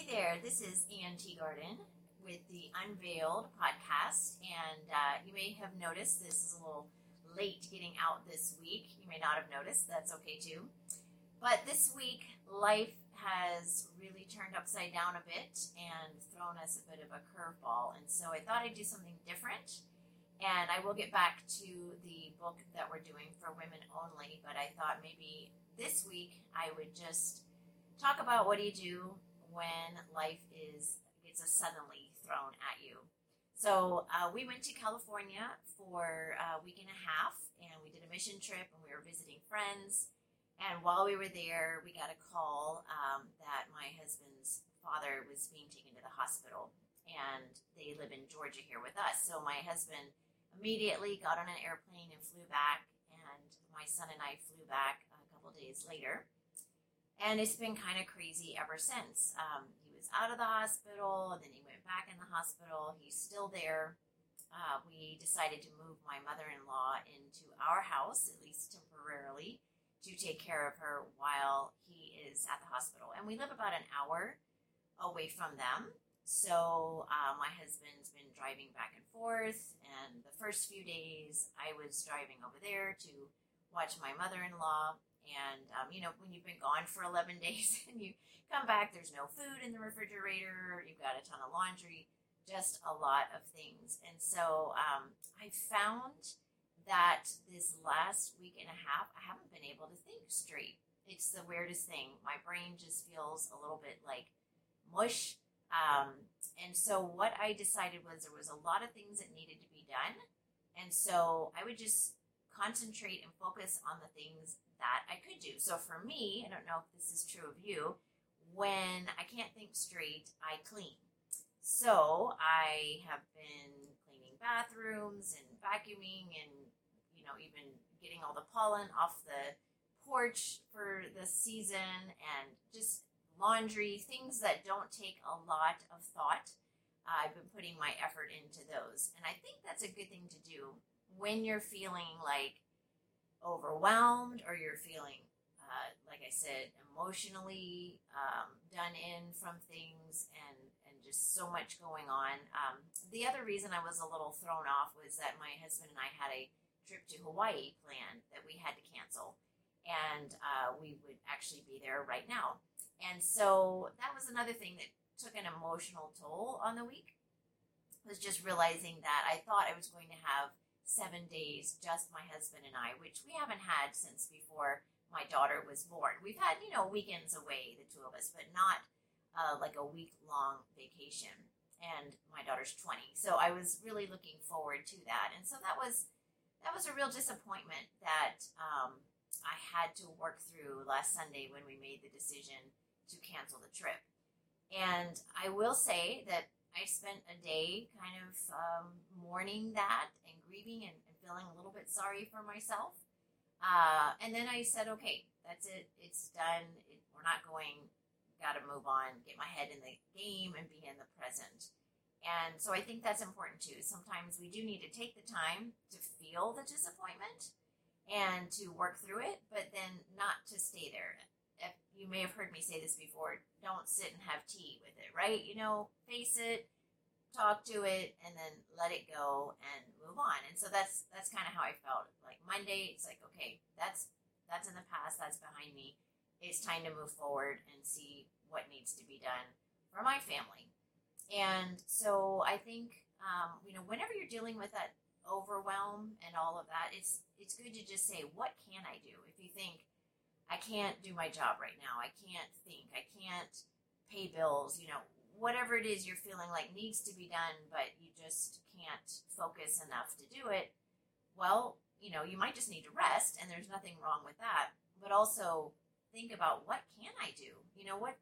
Hey there, this is Anne Teagarden with the Unveiled podcast, and you may have noticed this is a little late getting out this week. You may not have noticed, that's okay too. But this week, life has really turned upside down a bit and thrown us a bit of a curveball, and so I thought I'd do something different, and I will get back to the book that we're doing for women only, but I thought maybe this week I would just talk about what do you do when life gets suddenly thrown at you. So we went to California for a week and a half, and we did a mission trip, and we were visiting friends. And while we were there, we got a call that my husband's father was being taken to the hospital, and they live in Georgia here with us. So my husband immediately got on an airplane and flew back, and my son and I flew back a couple days later. And it's been kind of crazy ever since. He was out of the hospital, and then he went back in the hospital. He's still there. We decided to move my mother-in-law into our house, at least temporarily, to take care of her while he is at the hospital. And we live about an hour away from them. So my husband's been driving back and forth. And the first few days, I was driving over there to watch my mother-in-law. And, when you've been gone for 11 days and you come back, there's no food in the refrigerator, you've got a ton of laundry, just a lot of things. And so I found that this last week and a half, I haven't been able to think straight. It's the weirdest thing. My brain just feels a little bit like mush. And so what I decided was there was a lot of things that needed to be done. And so I would just concentrate and focus on the things that I could do. So for me, I don't know if this is true of you, when I can't think straight, I clean. So I have been cleaning bathrooms and vacuuming and, even getting all the pollen off the porch for the season and just laundry, things that don't take a lot of thought. I've been putting my effort into those. And I think that's a good thing to do when you're feeling like overwhelmed, or you're feeling, like I said, emotionally done in from things and just so much going on. The other reason I was a little thrown off was that my husband and I had a trip to Hawaii planned that we had to cancel, and we would actually be there right now. And so that was another thing that took an emotional toll on the week, was just realizing that I thought I was going to have 7 days, just my husband and I, which we haven't had since before my daughter was born. We've had, weekends away, the two of us, but not like a week-long vacation. And my daughter's 20, so I was really looking forward to that. And so that was a real disappointment that I had to work through last Sunday when we made the decision to cancel the trip. And I will say that I spent a day kind of mourning that and grieving and feeling a little bit sorry for myself. And then I said, okay, that's it. It's done. We're not going. Got to move on, get my head in the game and be in the present. And so I think that's important too. Sometimes we do need to take the time to feel the disappointment and to work through it, but then not to stay there. You may have heard me say this before, don't sit and have tea with it, right? Face it, talk to it, and then let it go and move on. And so that's kind of how I felt. Like Monday, it's like, okay, that's in the past, that's behind me. It's time to move forward and see what needs to be done for my family. And so I think, whenever you're dealing with that overwhelm and all of that, it's good to just say, what can I do? If you think, I can't do my job right now, I can't think, I can't pay bills, whatever it is you're feeling like needs to be done, but you just can't focus enough to do it, well, you might just need to rest, and there's nothing wrong with that. But also think about, what can I do? What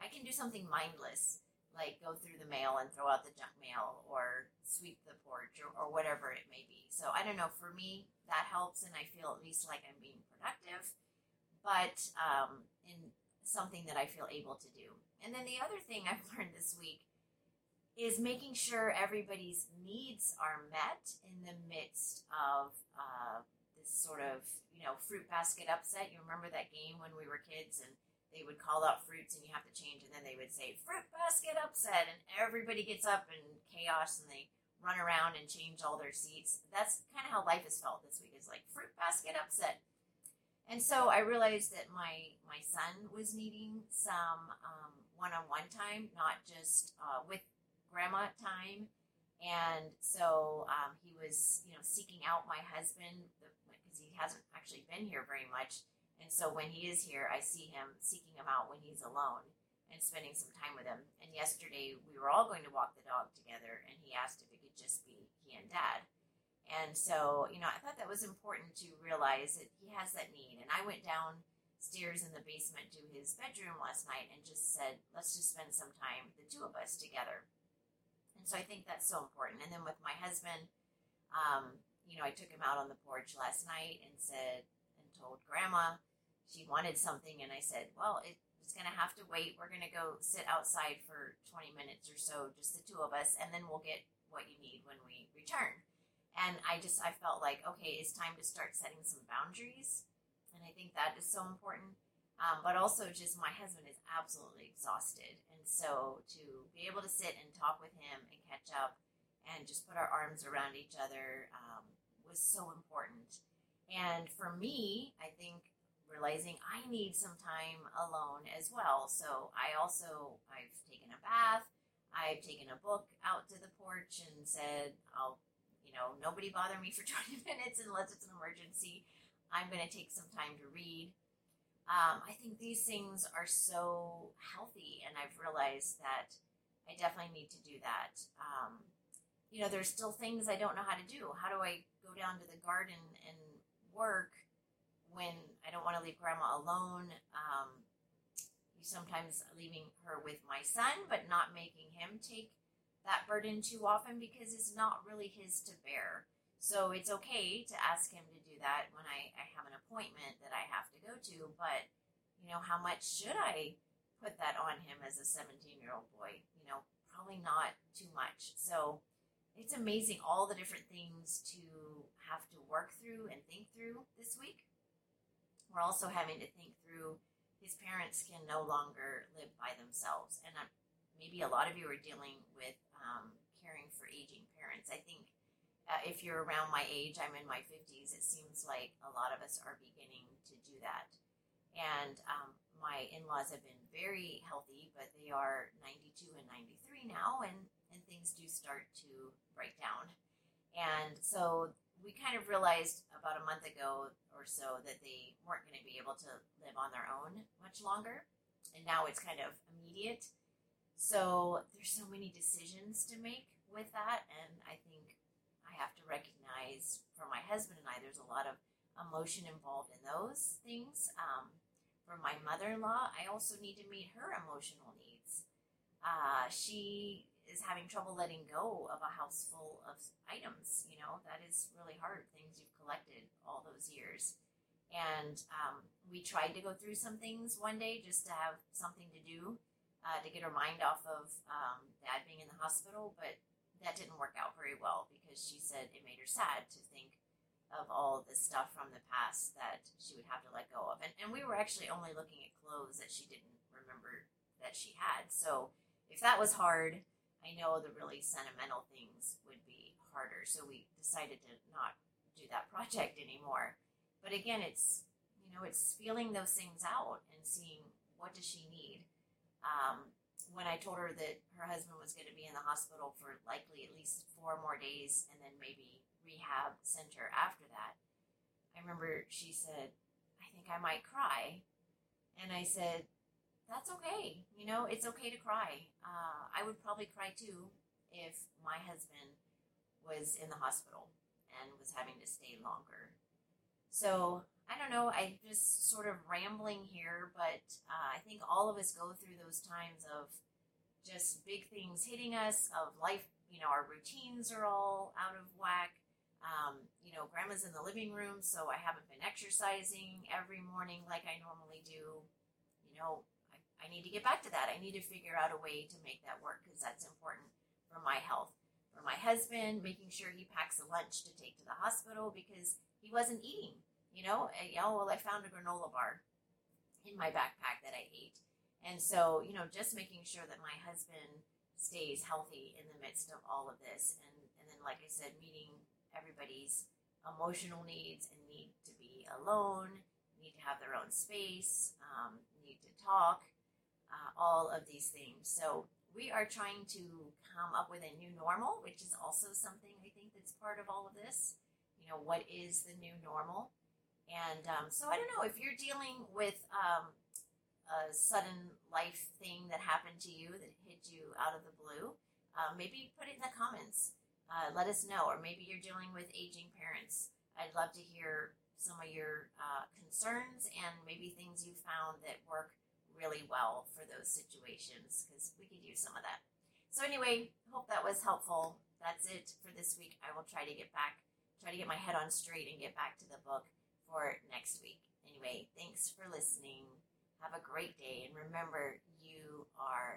I can do something mindless, like go through the mail and throw out the junk mail or sweep the porch or whatever it may be. So I don't know, for me, that helps, and I feel at least like I'm being productive, but in something that I feel able to do. And then the other thing I've learned this week is making sure everybody's needs are met in the midst of this sort of, fruit basket upset. You remember that game when we were kids and they would call out fruits and you have to change, and then they would say, fruit basket upset, and everybody gets up in chaos and they run around and change all their seats. That's kind of how life has felt this week, is like, fruit basket upset. And so I realized that my son was needing some one-on-one time, not just with grandma time. And so he was, seeking out my husband, because he hasn't actually been here very much. And so when he is here, I see him, seeking him out when he's alone and spending some time with him. And yesterday we were all going to walk the dog together, and he asked if it could just be he and dad. And so, I thought that was important to realize that he has that need. And I went downstairs in the basement to his bedroom last night and just said, let's just spend some time, the two of us together. And so I think that's so important. And then with my husband, I took him out on the porch last night and told grandma she wanted something. And I said, well, it's going to have to wait. We're going to go sit outside for 20 minutes or so, just the two of us. And then we'll get what you need when we return. And I felt like, okay, it's time to start setting some boundaries. And I think that is so important. But also just my husband is absolutely exhausted. And so to be able to sit and talk with him and catch up and just put our arms around each other was so important. And for me, I think realizing I need some time alone as well. So I've taken a bath. I've taken a book out to the porch and said, nobody bother me for 20 minutes unless it's an emergency. I'm going to take some time to read. I think these things are so healthy, and I've realized that I definitely need to do that. There's still things I don't know how to do. How do I go down to the garden and work when I don't want to leave grandma alone? Sometimes leaving her with my son, but not making him take that burden too often, because it's not really his to bear. So it's okay to ask him to do that when I have an appointment that I have to go to. But, how much should I put that on him as a 17-year-old boy? Probably not too much. So it's amazing all the different things to have to work through and think through this week. We're also having to think through his parents can no longer live by themselves. And maybe a lot of you are dealing with caring for aging parents. I think if you're around my age, I'm in my 50s, it seems like a lot of us are beginning to do that. And my in-laws have been very healthy, but they are 92 and 93 now, and things do start to break down. And so we kind of realized about a month ago or so that they weren't going to be able to live on their own much longer. And now it's kind of immediate. So there's so many decisions to make with that. And I think I have to recognize for my husband and I, there's a lot of emotion involved in those things. For my mother-in-law, I also need to meet her emotional needs. She is having trouble letting go of a house full of items. That is really hard, things you've collected all those years. And we tried to go through some things one day just to have something to do, to get her mind off of dad being in the hospital, but that didn't work out very well, because she said it made her sad to think of all the stuff from the past that she would have to let go of. And we were actually only looking at clothes that she didn't remember that she had. So if that was hard, I know the really sentimental things would be harder. So we decided to not do that project anymore. But again, it's feeling those things out and seeing what does she need. When I told her that her husband was going to be in the hospital for likely at least 4 more days and then maybe rehab center after that, I remember she said, I think I might cry. And I said, that's okay. It's okay to cry. I would probably cry too if my husband was in the hospital and was having to stay longer. So I don't know, I'm just sort of rambling here, but I think all of us go through those times of just big things hitting us, of life, our routines are all out of whack. Grandma's in the living room, so I haven't been exercising every morning like I normally do. I need to get back to that. I need to figure out a way to make that work, because that's important for my health. For my husband, making sure he packs a lunch to take to the hospital because he wasn't eating. I found a granola bar. in my backpack that I ate. And so, you know, just making sure that my husband stays healthy in the midst of all of this. And then, like I said, meeting everybody's emotional needs and need to be alone, need to have their own space, need to talk, all of these things. So we are trying to come up with a new normal, which is also something I think that's part of all of this. You know, what is the new normal? And so I don't know if you're dealing with a sudden life thing that happened to you that hit you out of the blue. Maybe put it in the comments. Let us know. Or maybe you're dealing with aging parents. I'd love to hear some of your concerns and maybe things you found that work really well for those situations, because we could use some of that. So anyway, hope that was helpful. That's it for this week. I will try to get my head on straight and get back to the book for next week. Anyway, thanks for listening. Have a great day, and remember, you are